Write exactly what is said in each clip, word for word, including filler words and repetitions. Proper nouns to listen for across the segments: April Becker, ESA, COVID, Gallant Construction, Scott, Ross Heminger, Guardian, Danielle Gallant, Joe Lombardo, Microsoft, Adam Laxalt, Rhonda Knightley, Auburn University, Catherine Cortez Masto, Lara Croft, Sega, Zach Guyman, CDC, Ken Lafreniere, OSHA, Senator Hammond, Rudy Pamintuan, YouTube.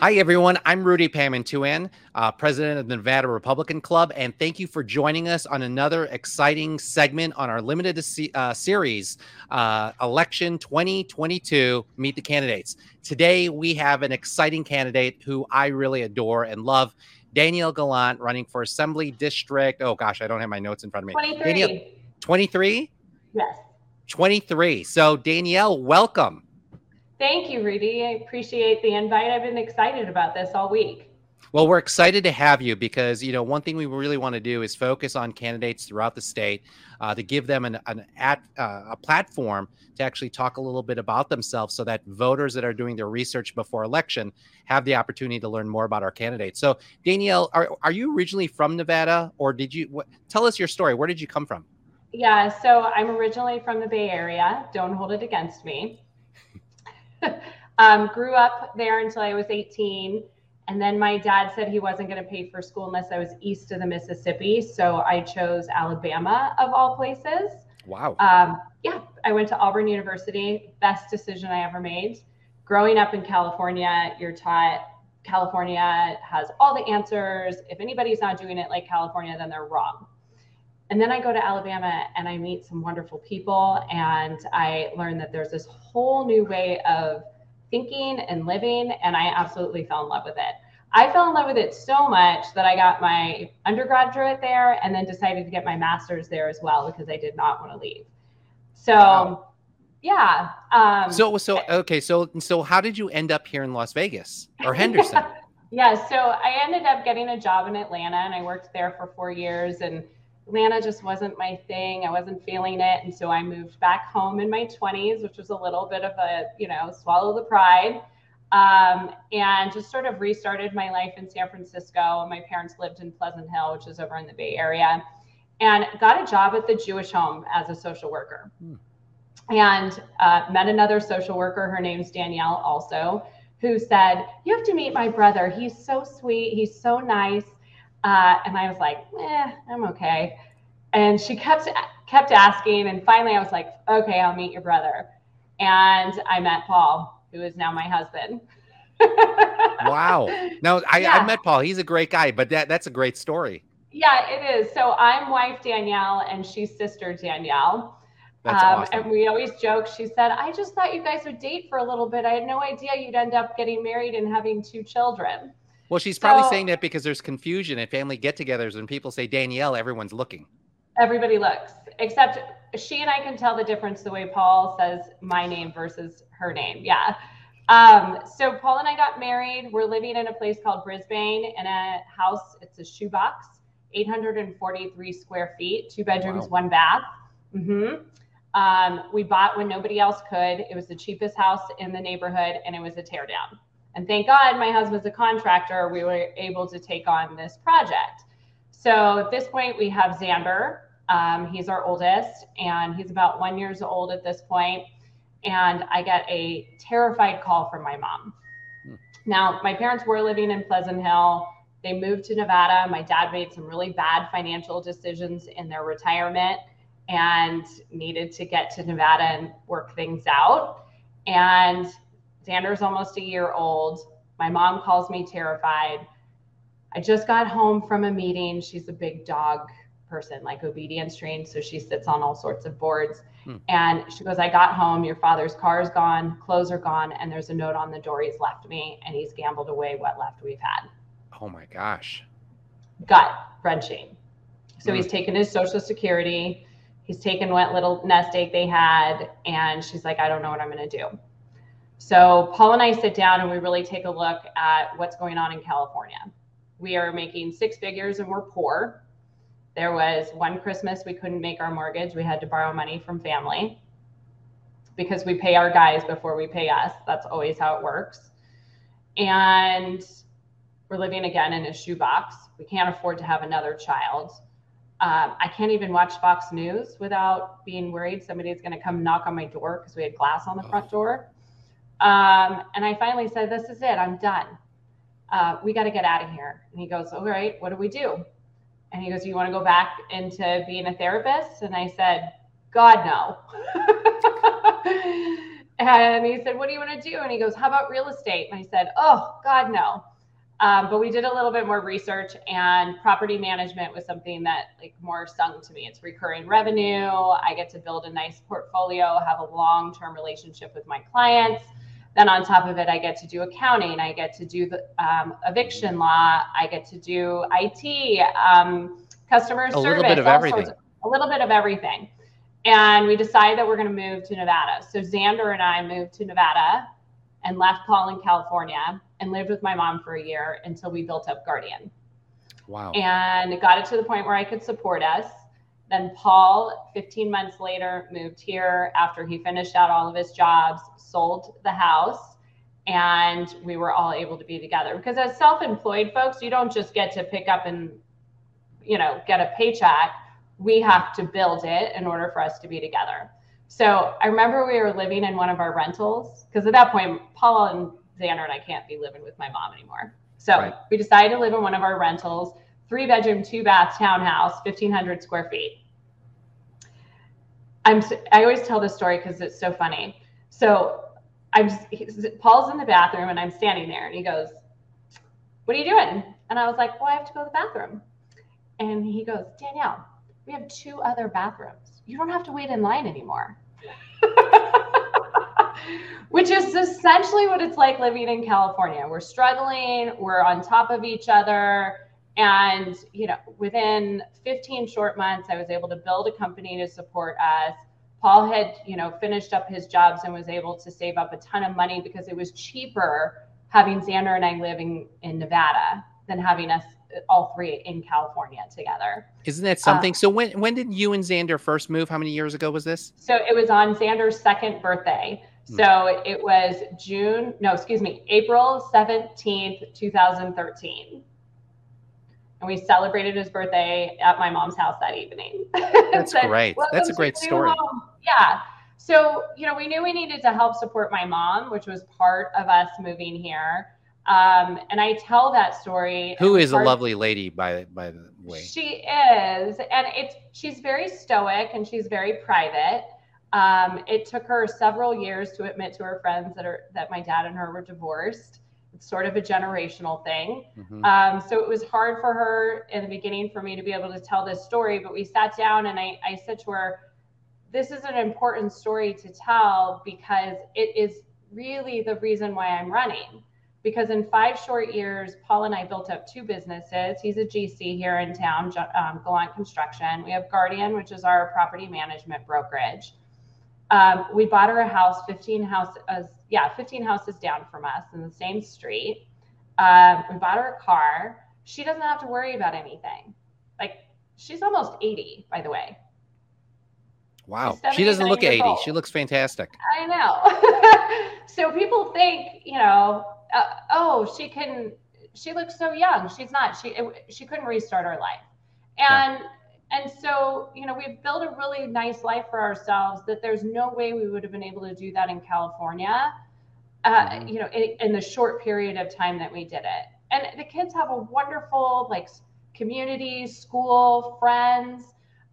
Hi, everyone. I'm Rudy Pamintuan, uh, president of the Nevada Republican Club, and thank you for joining us on another exciting segment on our limited uh, series, uh, Election twenty twenty-two, Meet the Candidates. Today, we have an exciting candidate who I really adore and love, Danielle Gallant, running for Assembly District. Oh, gosh, I don't have my notes in front of me. twenty-three. Danielle, twenty-three? Yes. twenty-three. So, Danielle, welcome. Thank you, Rudy. I appreciate the invite. I've been excited about this all week. Well, we're excited to have you because, you know, one thing we really want to do is focus on candidates throughout the state uh, to give them an, an at, uh, a platform to actually talk a little bit about themselves so that voters that are doing their research before election have the opportunity to learn more about our candidates. So, Danielle, are, are you originally from Nevada, or did you what, tell us your story? Where did you come from? Yeah, so I'm originally from the Bay Area. Don't hold it against me. um, grew up there until I was eighteen. And then my dad said he wasn't going to pay for school unless I was east of the Mississippi. So I chose Alabama of all places. Wow. Um, yeah. I went to Auburn University. Best decision I ever made. Growing up in California, you're taught California has all the answers. If anybody's not doing it like California, then they're wrong. And then I go to Alabama and I meet some wonderful people, and I learn that there's this whole new way of thinking and living, and I absolutely fell in love with it. I fell in love with it so much that I got my undergraduate there and then decided to get my master's there as well because I did not want to leave. So, wow. yeah. Um, so, so okay. So, so how did you end up here in Las Vegas or Henderson? yeah. So I ended up getting a job in Atlanta, and I worked there for four years and Atlanta just wasn't my thing. I wasn't feeling it. And so I moved back home in my twenties, which was a little bit of a, you know, swallow the pride. Um, and just sort of restarted my life in San Francisco. My parents lived in Pleasant Hill, which is over in the Bay Area, and got a job at the Jewish Home as a social worker. Hmm. And uh, met another social worker. Her name's Danielle also, who said, you have to meet my brother. He's so sweet. He's so nice. Uh, and I was like, eh, I'm okay. And she kept kept asking. And finally, I was like, okay, I'll meet your brother. And I met Paul, who is now my husband. Wow. No, I, yeah. I met Paul. He's a great guy, but that that's a great story. Yeah, it is. So I'm wife Danielle, and she's sister Danielle. That's um, awesome. And we always joke. She said, I just thought you guys would date for a little bit. I had no idea you'd end up getting married and having two children. Well, she's probably so, saying that because there's confusion at family get-togethers when people say Danielle, everyone's looking. Everybody looks, except she and I can tell the difference the way Paul says my name versus her name. Yeah. Um, so Paul and I got married. We're living in a place called Brisbane in a house. It's a shoebox, eight hundred forty-three square feet, two bedrooms, wow. one bath. Mm-hmm. Um, we bought when nobody else could. It was the cheapest house in the neighborhood, and it was a teardown. And thank God my husband's a contractor. We were able to take on this project. So at this point, we have Xander. Um, he's our oldest, and he's about one year old at this point. And I get a terrified call from my mom. Hmm. Now, my parents were living in Pleasant Hill. They moved to Nevada. My dad made some really bad financial decisions in their retirement and needed to get to Nevada and work things out. And Xander's almost a year old. My mom calls me terrified. I just got home from a meeting. She's a big dog person, like obedience trained. So she sits on all sorts of boards. Hmm. And she goes, I got home. Your father's car is gone. Clothes are gone. And there's a note on the door. He's left me, and he's gambled away what left we've had. Oh, my gosh. Gut wrenching. So hmm. he's taken his Social Security. He's taken what little nest egg they had. And she's like, I don't know what I'm going to do. So Paul and I sit down and we really take a look at what's going on in California. We are making six figures and we're poor. There was one Christmas we couldn't make our mortgage. We had to borrow money from family because we pay our guys before we pay us. That's always how it works. And we're living again in a shoebox. We can't afford to have another child. Um, I can't even watch Fox News without being worried somebody's going to come knock on my door because we had glass on the oh. front door. Um, and I finally said, this is it. I'm done. Uh, we got to get out of here. And he goes, all right, what do we do? And he goes, you want to go back into being a therapist? And I said, God, no. And he said, what do you want to do? And he goes, how about real estate? And I said, oh, God, no. Um, but we did a little bit more research, and property management was something that like more sung to me. It's recurring revenue. I get to build a nice portfolio, have a long-term relationship with my clients. Then on top of it, I get to do accounting. I get to do the um, eviction law. I get to do I T, um, customer service. A little bit of everything. Of, a little bit of everything. And we decided that we're going to move to Nevada. So Xander and I moved to Nevada and left Paul in California and lived with my mom for a year until we built up Guardian. Wow. And it got it to the point where I could support us. Then Paul, fifteen months later, moved here after he finished out all of his jobs, sold the house, and we were all able to be together. Because as self-employed folks, you don't just get to pick up and, you know, get a paycheck. We have to build it in order for us to be together. So I remember we were living in one of our rentals, because at that point, Paul and Xander and I can't be living with my mom anymore. So right. we decided to live in one of our rentals, three bedroom, two bath townhouse, fifteen hundred square feet. I'm, I always tell this story because it's so funny. So I'm, he, Paul's in the bathroom and I'm standing there and he goes, what are you doing? And I was like, well, I have to go to the bathroom. And he goes, Danielle, we have two other bathrooms. You don't have to wait in line anymore. Which is essentially what it's like living in California. We're struggling, we're on top of each other. And, you know, within fifteen short months, I was able to build a company to support us. Paul had, you know, finished up his jobs and was able to save up a ton of money because it was cheaper having Xander and I living in Nevada than having us all three in California together. Isn't that something? Um, so when, when did you and Xander first move? How many years ago was this? So it was on Xander's second birthday. So it was June, no, excuse me, April seventeenth, two thousand thirteen. And we celebrated his birthday at my mom's house that evening. That's said, great. That's a great story. Home. Yeah. So, you know, we knew we needed to help support my mom, which was part of us moving here. Um, and I tell that story. Who is a lovely lady, by, by the way. She is. And it's she's very stoic and she's very private. Um, it took her several years to admit to her friends that her, that my dad and her were divorced. It's sort of a generational thing. Mm-hmm. Um, so it was hard for her in the beginning for me to be able to tell this story, but we sat down and I, I said to her, this is an important story to tell because it is really the reason why I'm running. Because in five short years, Paul and I built up two businesses. He's a G C here in town, um, Gallant Construction. We have Guardian, which is our property management brokerage. Um, we bought her a house, fifteen houses, yeah, fifteen houses down from us in the same street. Um, we bought her a car. She doesn't have to worry about anything. Like she's almost eighty, by the way. Wow. She doesn't look eighty. Old. She looks fantastic. I know. So people think, you know, uh, oh, she can, she looks so young. She's not, she, it, she couldn't restart her life. And yeah. And so, you know, we've built a really nice life for ourselves that there's no way we would have been able to do that in California, uh, mm-hmm. you know, in, in the short period of time that we did it. And the kids have a wonderful, like, community, school, friends.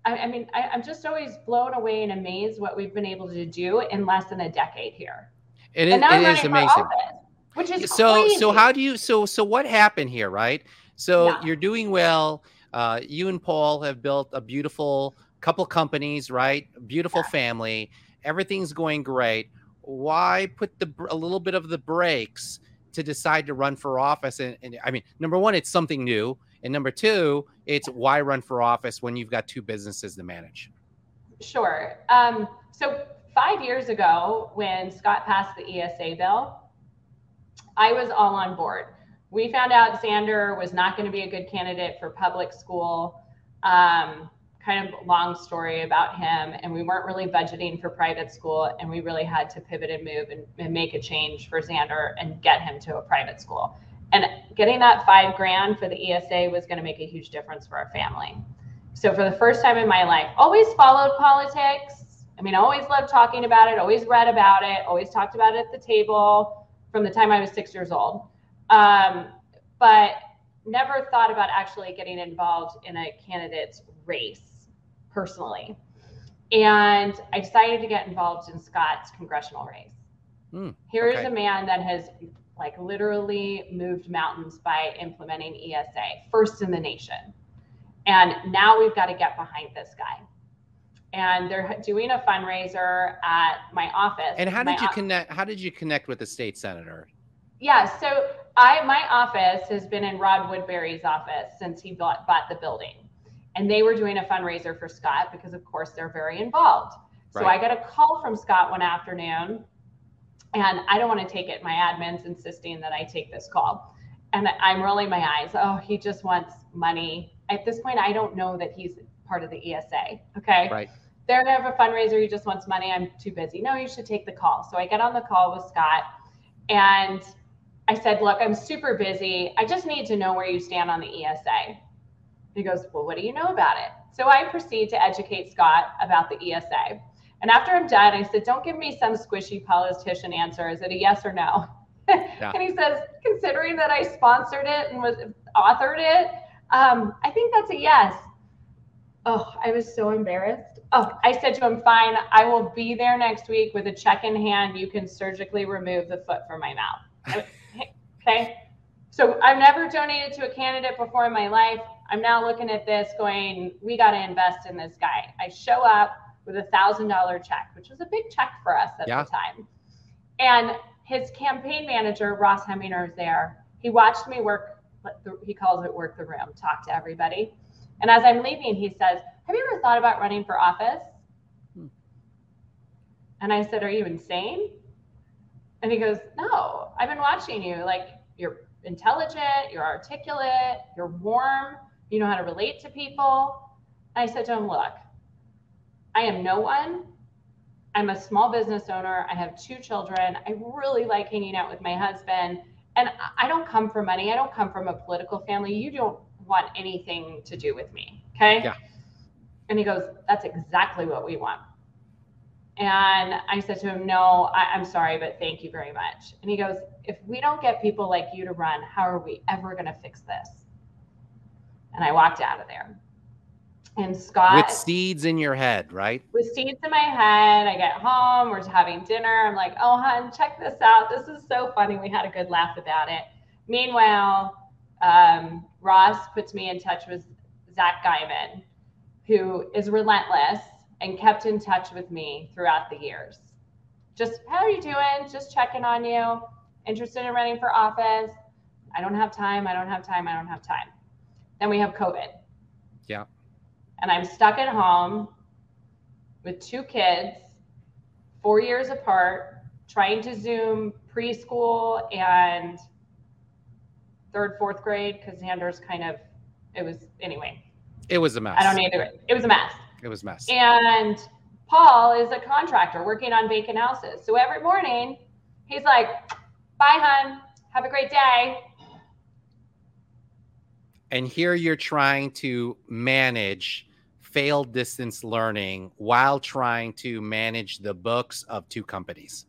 I, I mean, I, I'm just always blown away and amazed what we've been able to do in less than a decade here. It is, and now it I'm is amazing. Office, which is so, crazy. So how do you, so, so what happened here, right? So yeah. You're doing well. Uh, you and Paul have built a beautiful couple companies, right? Beautiful yeah. family. Everything's going great. Why put the a little bit of the brakes to decide to run for office? And, and I mean, number one, it's something new. And number two, it's why run for office when you've got two businesses to manage? Sure. Um, so five years ago, when Scott passed the E S A bill, I was all on board. We found out Xander was not going to be a good candidate for public school, um, kind of long story about him. And we weren't really budgeting for private school. And we really had to pivot and move and, and make a change for Xander and get him to a private school. And getting that five grand for the E S A was going to make a huge difference for our family. So for the first time in my life, always followed politics. I mean, I always loved talking about it, always read about it, always talked about it at the table from the time I was six years old. Um, but never thought about actually getting involved in a candidate's race personally. And I decided to get involved in Scott's congressional race. Mm, Here okay. is a man that has like literally moved mountains by implementing E S A, first in the nation. And now we've got to get behind this guy. And they're doing a fundraiser at my office. And how did my you connect? How did you connect with the state senator? Yeah, so I my office has been in Rod Woodbury's office since he bought, bought the building. And they were doing a fundraiser for Scott because, of course, they're very involved. Right. So I got a call from Scott one afternoon. And I don't want to take it. My admin's insisting that I take this call. And I'm rolling my eyes. Oh, he just wants money. At this point, I don't know that he's part of the E S A. Okay. Right. They're going to have a fundraiser. He just wants money. I'm too busy. No, you should take the call. So I get on the call with Scott. And I said, look, I'm super busy. I just need to know where you stand on the E S A. He goes, well, what do you know about it? So I proceed to educate Scott about the E S A. And after I'm done, I said, don't give me some squishy politician answer. Is it a yes or no? Yeah. And he says, considering that I sponsored it and was authored it, um, I think that's a yes. Oh, I was so embarrassed. Oh, I said to him, fine, I will be there next week with a check in hand. You can surgically remove the foot from my mouth. Okay. So I've never donated to a candidate before in my life. I'm now looking at this going, we got to invest in this guy. I show up with a thousand dollar check, which was a big check for us at yeah. the time. And his campaign manager, Ross Heminger, is there. He watched me work, he calls it work the room, talk to everybody. And as I'm leaving, he says, have you ever thought about running for office? Hmm. And I said, are you insane? And he goes, no, I've been watching you. Like, you're intelligent, you're articulate, you're warm. You know how to relate to people. And I said to him, look, I am no one. I'm a small business owner. I have two children. I really like hanging out with my husband. And I don't come from money. I don't come from a political family. You don't want anything to do with me. Okay. Yeah. And he goes, that's exactly what we want. And I said to him, no, I, I'm sorry, but thank you very much. And he goes, if we don't get people like you to run, how are we ever going to fix this? And I walked out of there. And Scott. With seeds in your head, right? With seeds in my head. I get home. We're having dinner. I'm like, oh, hon, check this out. This is so funny. We had a good laugh about it. Meanwhile, um, Ross puts me in touch with Zach Guyman, who is relentless and kept in touch with me throughout the years. Just, how are you doing? Just checking on you. Interested in running for office? I don't have time. I don't have time. I don't have time. Then we have COVID. Yeah. And I'm stuck at home with two kids, four years apart, trying to Zoom preschool and third, fourth grade, because Xander's kind of, it was, anyway. It was a mess. I don't need to, it was a mess. It was a mess. And Paul is a contractor working on vacant houses. So every morning, he's like, bye, hon. Have a great day. And here you're trying to manage failed distance learning while trying to manage the books of two companies.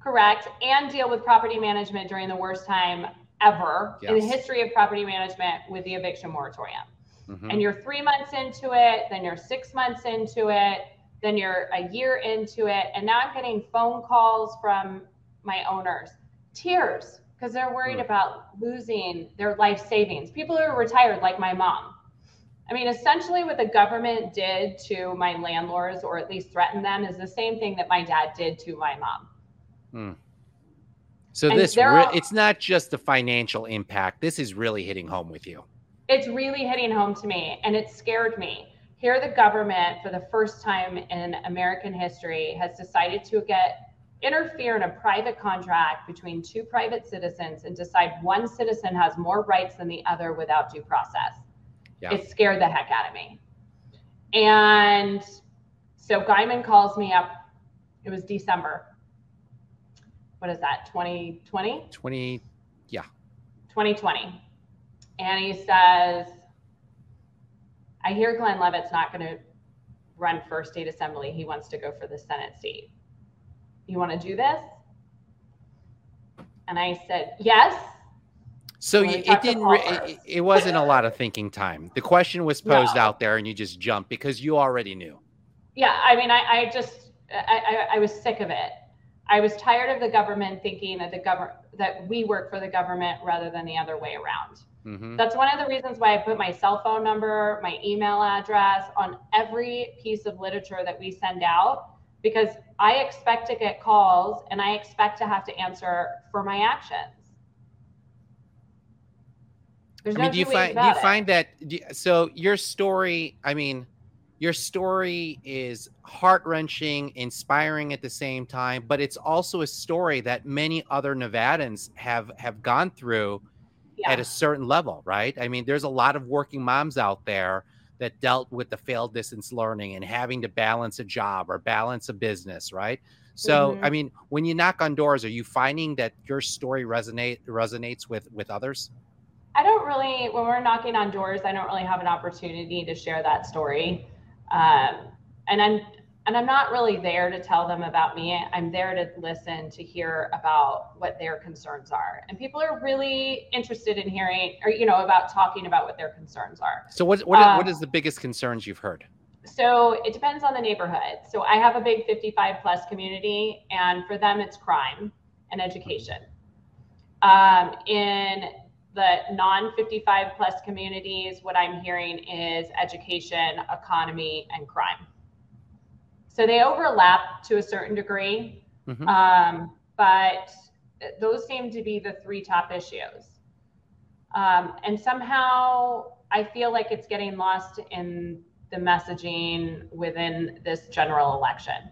Correct. And deal with property management during the worst time ever yes. in the history of property management with the eviction moratorium. Mm-hmm. And you're three months into it, then you're six months into it, then you're a year into it. And now I'm getting phone calls from my owners, tears. Because they're worried about losing their life savings. People who are retired, like my mom. I mean, essentially what the government did to my landlords, or at least threatened them, is the same thing that my dad did to my mom. Hmm. So and this, re- all, it's not just the financial impact. This is really hitting home with you. It's really hitting home to me, and it scared me. Here the government, for the first time in American history, has decided to get interfere in a private contract between two private citizens and decide one citizen has more rights than the other without due process. Yeah. It scared the heck out of me. And so Guyman calls me up. It was December. What is that? twenty twenty twenty Yeah. twenty twenty And he says, I hear Glenn Levitt's not going to run for state assembly. He wants to go for the Senate seat. You want to do this? And I said, yes. So you, it didn't, re- it, it wasn't a lot of thinking time. The question was posed no. out there and you just jumped because you already knew. Yeah. I mean, I, I just, I, I, I was sick of it. I was tired of the government thinking that the government, that we work for the government rather than the other way around. Mm-hmm. That's one of the reasons why I put my cell phone number, my email address on every piece of literature that we send out, because I expect to get calls and I expect to have to answer for my actions. There's I mean, no do you find, do you find that, do you, so your story, I mean, your story is heart-wrenching, inspiring at the same time, but it's also a story that many other Nevadans have, have gone through yeah. at a certain level, right? I mean, there's a lot of working moms out there that dealt with the failed distance learning and having to balance a job or balance a business, right? So, mm-hmm. I mean, when you knock on doors, are you finding that your story resonate resonates with, with others? I don't really, when we're knocking on doors, I don't really have an opportunity to share that story. Um, and I'm, and I'm not really there to tell them about me. I'm there to listen, to hear about what their concerns are. And people are really interested in hearing, or, you know, about talking about what their concerns are. So what, what, um, what is the biggest concerns you've heard? So it depends on the neighborhood. So I have a big fifty-five plus community, and for them, it's crime and education. Um, in the non fifty-five plus communities, what I'm hearing is education, economy, and crime. So they overlap to a certain degree, mm-hmm. um, but those seem to be the three top issues. Um, and somehow I feel like it's getting lost in the messaging within this general election.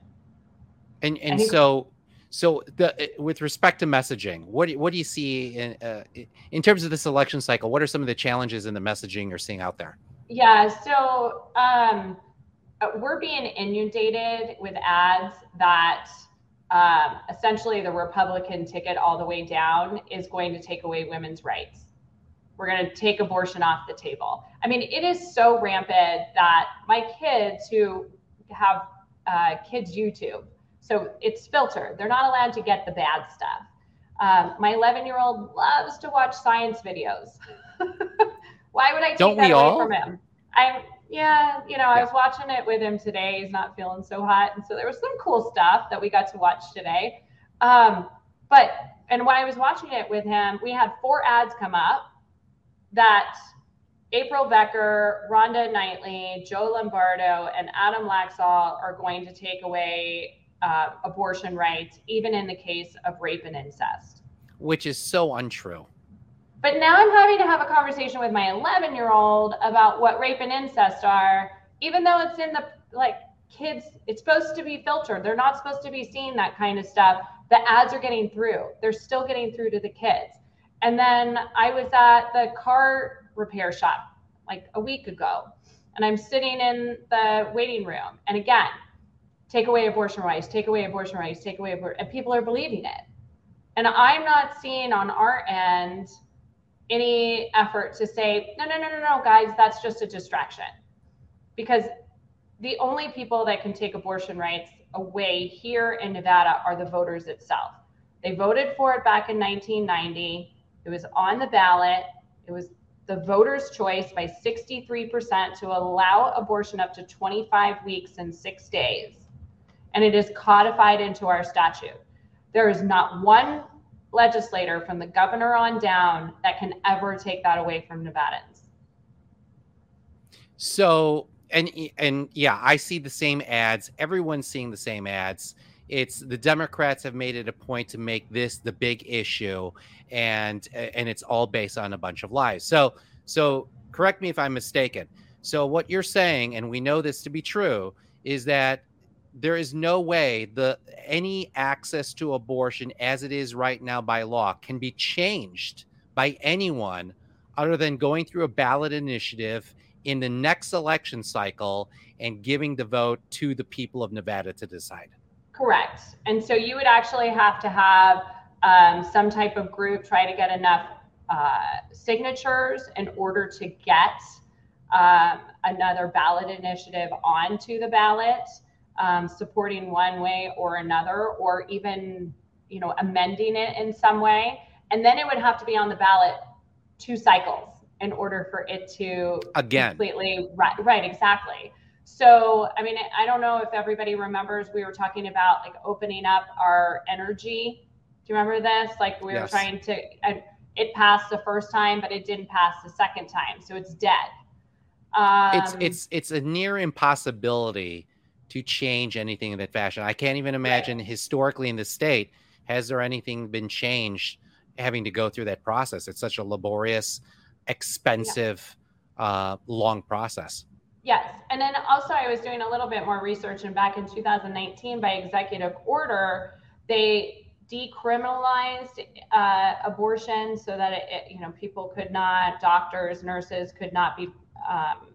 And and think- so... So, the, with respect to messaging, what do, what do you see in uh, in terms of this election cycle? What are some of the challenges in the messaging you're seeing out there? Yeah, so um, we're being inundated with ads that um, essentially the Republican ticket all the way down is going to take away women's rights. We're going to take abortion off the table. I mean, it is so rampant that my kids who have uh, kids YouTube. So it's filtered. They're not allowed to get the bad stuff. Um, my eleven-year-old loves to watch science videos. Why would I take Don't that we away all? From him? I'm, yeah, you know, yeah. I was watching it with him today. He's not feeling so hot. And so there was some cool stuff that we got to watch today. Um, but, and when I was watching it with him, we had four ads come up that April Becker, Rhonda Knightley, Joe Lombardo, and Adam Laxalt are going to take away Uh, abortion rights, even in the case of rape and incest. Which is so untrue. But now I'm having to have a conversation with my eleven-year-old about what rape and incest are, even though it's in the, like, kids, it's supposed to be filtered. They're not supposed to be seeing that kind of stuff. The ads are getting through. They're still getting through to the kids. And then I was at the car repair shop like a week ago, and I'm sitting in the waiting room. And again, take away abortion rights, take away abortion rights, take away abortion, and people are believing it. And I'm not seeing on our end any effort to say, no, no, no, no, no, guys, that's just a distraction. Because the only people that can take abortion rights away here in Nevada are the voters itself. They voted for it back in nineteen ninety. It was on the ballot. It was the voters' choice by sixty-three percent to allow abortion up to twenty-five weeks and six days. And it is codified into our statute. There is not one legislator from the governor on down that can ever take that away from Nevadans. So, and and yeah, I see the same ads. Everyone's seeing the same ads. It's the Democrats have made it a point to make this the big issue, and and it's all based on a bunch of lies. So, so correct me if I'm mistaken. So what you're saying, and we know this to be true, is that there is no way the any access to abortion as it is right now by law can be changed by anyone other than going through a ballot initiative in the next election cycle and giving the vote to the people of Nevada to decide. Correct. And so you would actually have to have um, some type of group try to get enough uh, signatures in order to get um, another ballot initiative onto the ballot. Um, supporting one way or another, or even, you know, amending it in some way. And then it would have to be on the ballot two cycles in order for it to Again. completely, right, right, exactly. So, I mean, I don't know if everybody remembers, we were talking about like opening up our energy. Do you remember this? Like we yes. were trying to, I, it passed the first time, but it didn't pass the second time. So it's dead. Um, it's, it's, it's a near impossibility to change anything in that fashion. I can't even imagine right. historically in the state, has there anything been changed having to go through that process? It's such a laborious, expensive, yeah. uh, long process. Yes. And then also I was doing a little bit more research, and back in two thousand nineteen by executive order, they decriminalized uh, abortion so that it, it, you know, people could not, doctors, nurses could not be, um,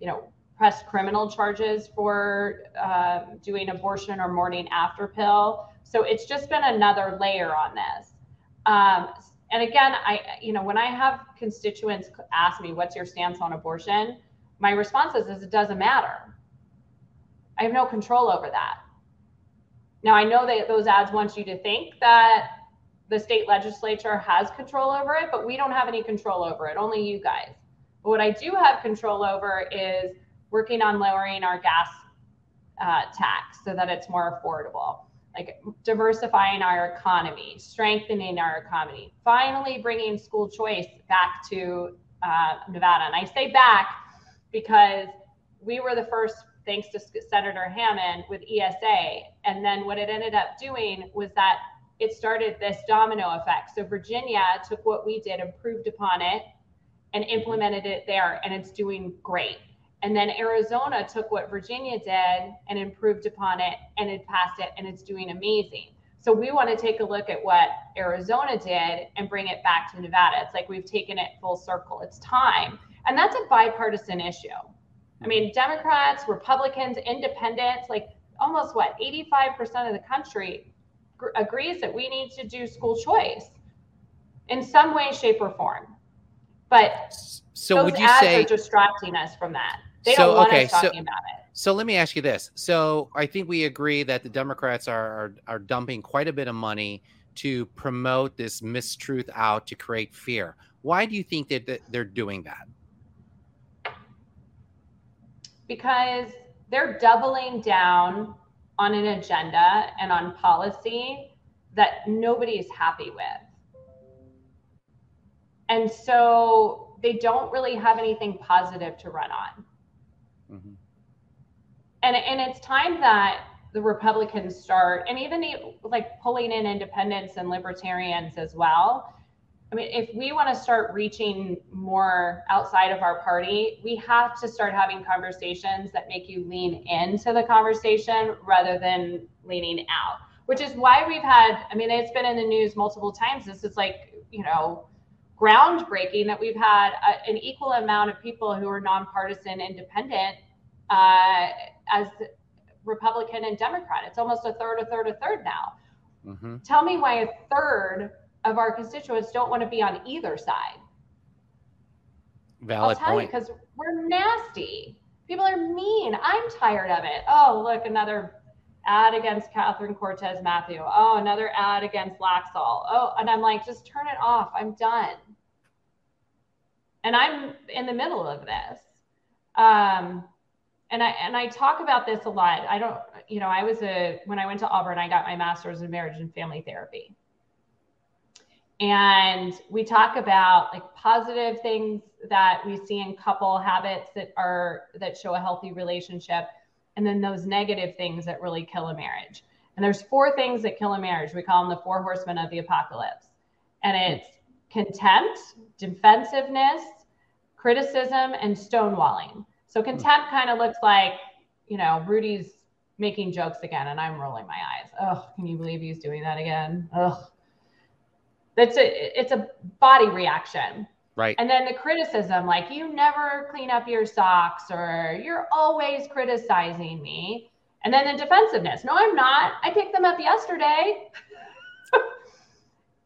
you know, press criminal charges for uh, doing abortion or morning after pill. So it's just been another layer on this. Um, and again, I, you know, when I have constituents ask me, what's your stance on abortion? My response is, is it doesn't matter. I have no control over that. Now, I know that those ads want you to think that the state legislature has control over it, but we don't have any control over it, only you guys. But what I do have control over is working on lowering our gas uh, tax so that it's more affordable, like diversifying our economy, strengthening our economy, finally bringing school choice back to uh, Nevada. And I say back because we were the first, thanks to Senator Hammond, with E S A. And then what it ended up doing was that it started this domino effect. So Virginia took what we did, improved upon it, and implemented it there, and it's doing great. And then Arizona took what Virginia did and improved upon it, and it passed it, and it's doing amazing. So we want to take a look at what Arizona did and bring it back to Nevada. It's like we've taken it full circle. It's time. And that's a bipartisan issue. I mean, Democrats, Republicans, independents, like almost what, eighty-five percent of the country gr- agrees that we need to do school choice in some way, shape, or form. But so those would you ads say, are distracting us from that. They so, don't want okay, us talking so, about it. So let me ask you this. So I think we agree that the Democrats are, are are dumping quite a bit of money to promote this mistruth out to create fear. Why do you think that, that they're doing that? Because they're doubling down on an agenda and on policy that nobody is happy with. And so they don't really have anything positive to run on. Mm-hmm. And, and it's time that the Republicans start, and even the, like pulling in independents and libertarians as well. I mean, if we want to start reaching more outside of our party, we have to start having conversations that make you lean into the conversation rather than leaning out, which is why we've had, I mean, it's been in the news multiple times. This is like, you know, groundbreaking that we've had a, an equal amount of people who are nonpartisan independent uh, as Republican and Democrat. It's almost a third, a third, a third now. Mm-hmm. Tell me why a third of our constituents don't want to be on either side. Valid I'll tell point. Because we're nasty. People are mean. I'm tired of it. Oh, look, another ad against Catherine Cortez Masto. Oh, another ad against Laxalt. Oh, and I'm like, just turn it off. I'm done. And I'm in the middle of this. Um, and I and I talk about this a lot. I don't, you know, I was a, when I went to Auburn, I got my master's in marriage and family therapy. And we talk about like positive things that we see in couple habits that are, that show a healthy relationship. And then those negative things that really kill a marriage. And there's four things that kill a marriage. We call them the four horsemen of the apocalypse. And it's contempt, defensiveness, criticism, and stonewalling. So contempt kind of looks like, you know, Rudy's making jokes again, and I'm rolling my eyes. Oh, can you believe he's doing that again? Ugh. It's a, it's a body reaction. Right. And then the criticism, like you never clean up your socks, or you're always criticizing me. And then the defensiveness. No, I'm not. I picked them up yesterday.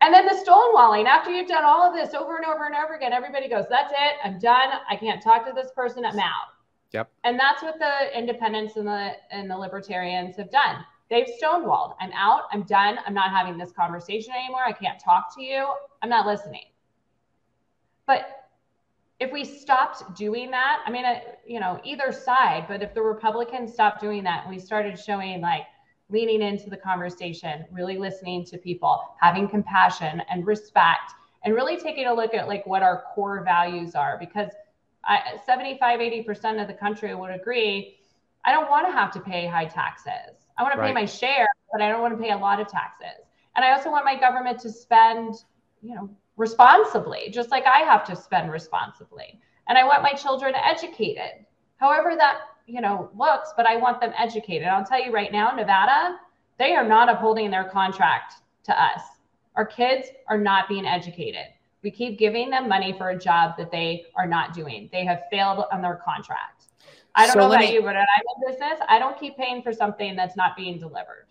And then the stonewalling. After you've done all of this over and over and over again, everybody goes, that's it. I'm done. I can't talk to this person. I'm out. Yep. And that's what the independents and the, and the libertarians have done. They've stonewalled. I'm out. I'm done. I'm not having this conversation anymore. I can't talk to you. I'm not listening. But if we stopped doing that, I mean, I, you know, either side, but if the Republicans stopped doing that and we started showing, like, leaning into the conversation, really listening to people, having compassion and respect, and really taking a look at, like, what our core values are, because I, seventy-five, eighty percent of the country would agree, I don't want to have to pay high taxes. I want to right. pay my share, but I don't want to pay a lot of taxes. And I also want my government to spend, you know, responsibly, just like I have to spend responsibly. And I want my children educated, however that, you know, looks, but I want them educated. I'll tell you right now, Nevada, they are not upholding their contract to us. Our kids are not being educated. We keep giving them money for a job that they are not doing. They have failed on their contract. I don't so know about me, you, but when I'm in business, I don't keep paying for something that's not being delivered.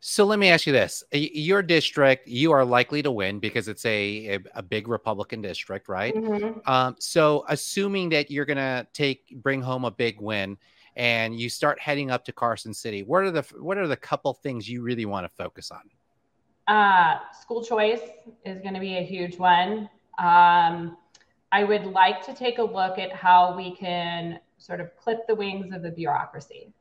So let me ask you this. Your district, you are likely to win because it's a, a, a big Republican district, right? Mm-hmm. Um, so assuming that you're going to take bring home a big win and you start heading up to Carson City, what are the what are the couple things you really want to focus on? Uh, school choice is going to be a huge one. Um, I would like to take a look at how we can sort of clip the wings of the bureaucracy.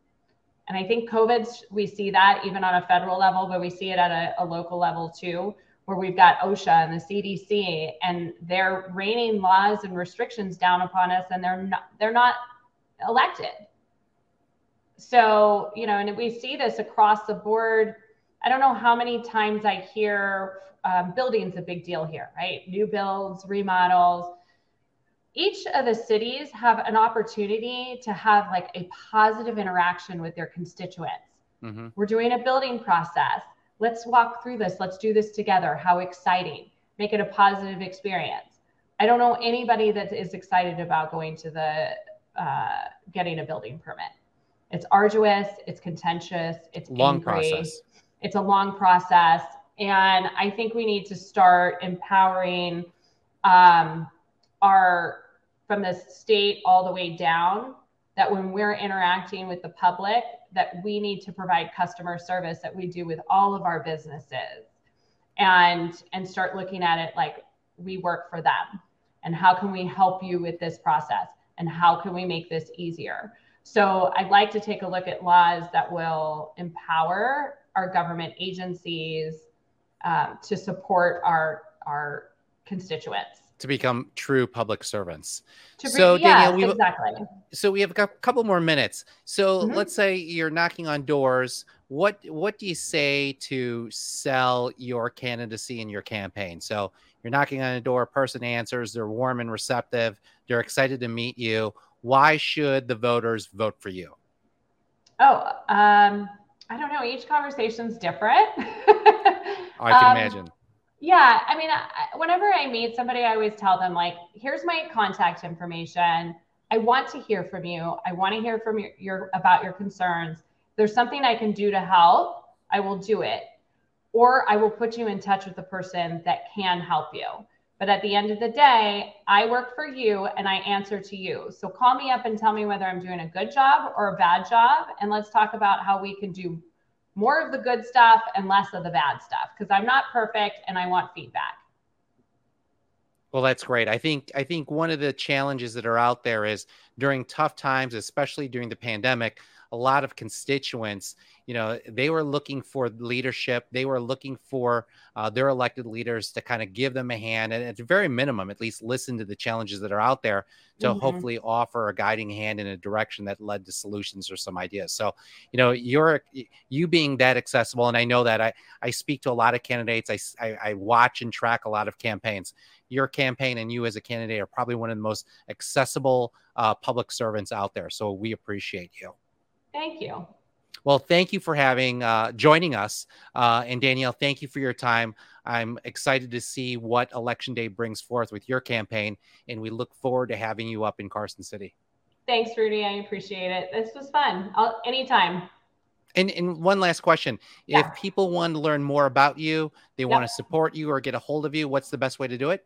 And I think COVID, we see that even on a federal level, but we see it at a, a local level too, where we've got OSHA and the C D C, and they're raining laws and restrictions down upon us, and they're not, they're not elected. So, you know, and we see this across the board. I don't know how many times I hear um, building's a big deal here, right? New builds, remodels. Each of the cities have an opportunity to have, like, a positive interaction with their constituents. Mm-hmm. We're doing a building process. Let's walk through this. Let's do this together. How exciting. Make it a positive experience. I don't know anybody that is excited about going to the, uh, getting a building permit. It's arduous. It's contentious. It's long angry. process. It's a long process. And I think we need to start empowering, um, our, from the state all the way down, that when we're interacting with the public, that we need to provide customer service that we do with all of our businesses, and and start looking at it like we work for them, and how can we help you with this process, and how can we make this easier. So I'd like to take a look at laws that will empower our government agencies um, to support our our constituents. To become true public servants. To be, so, yes, Danielle, we, exactly. So we have a couple more minutes. So mm-hmm. let's say you're knocking on doors. What what do you say to sell your candidacy in your campaign? So you're knocking on a door, person answers, they're warm and receptive, they're excited to meet you. Why should the voters vote for you? Oh, um, I don't know. Each conversation's different. I can um, imagine. Yeah, I mean, I, whenever I meet somebody, I always tell them, like, here's my contact information. I want to hear from you. I want to hear from your, your about your concerns. If there's something I can do to help, I will do it. Or I will put you in touch with the person that can help you. But at the end of the day, I work for you and I answer to you. So call me up and tell me whether I'm doing a good job or a bad job. And let's talk about how we can do more of the good stuff and less of the bad stuff, because I'm not perfect and I want feedback. Well, that's great. I think I think one of the challenges that are out there is during tough times, especially during the pandemic, a lot of constituents, you know, they were looking for leadership. They were looking for uh, their elected leaders to kind of give them a hand, and at the very minimum, at least listen to the challenges that are out there to mm-hmm. hopefully offer a guiding hand in a direction that led to solutions or some ideas. So, you know, you're you being that accessible. And I know that I, I speak to a lot of candidates. I, I, I watch and track a lot of campaigns. Your campaign and you as a candidate are probably one of the most accessible uh, public servants out there. So we appreciate you. Thank you. Well, thank you for having uh, joining us. Uh, and Danielle, thank you for your time. I'm excited to see what Election Day brings forth with your campaign. And we look forward to having you up in Carson City. Thanks, Rudy. I appreciate it. This was fun. I'll, anytime. And, and one last question. Yeah. If people want to learn more about you, they yep. want to support you or get a hold of you, what's the best way to do it?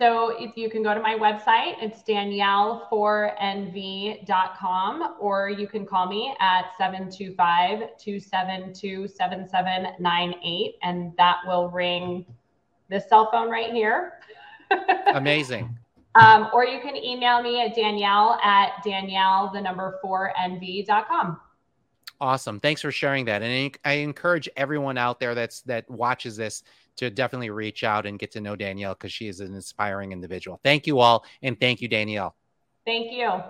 So if you can go to my website, it's danielle four n v dot com, or you can call me at seven two five, two seven two, seven seven nine eight, and that will ring this cell phone right here. Amazing. Um, or you can email me at Danielle at Danielle, the number four N V dot com. Awesome. Thanks for sharing that. And I encourage everyone out there that's that watches this to definitely reach out and get to know Danielle, because she is an inspiring individual. Thank you all. And thank you, Danielle. Thank you.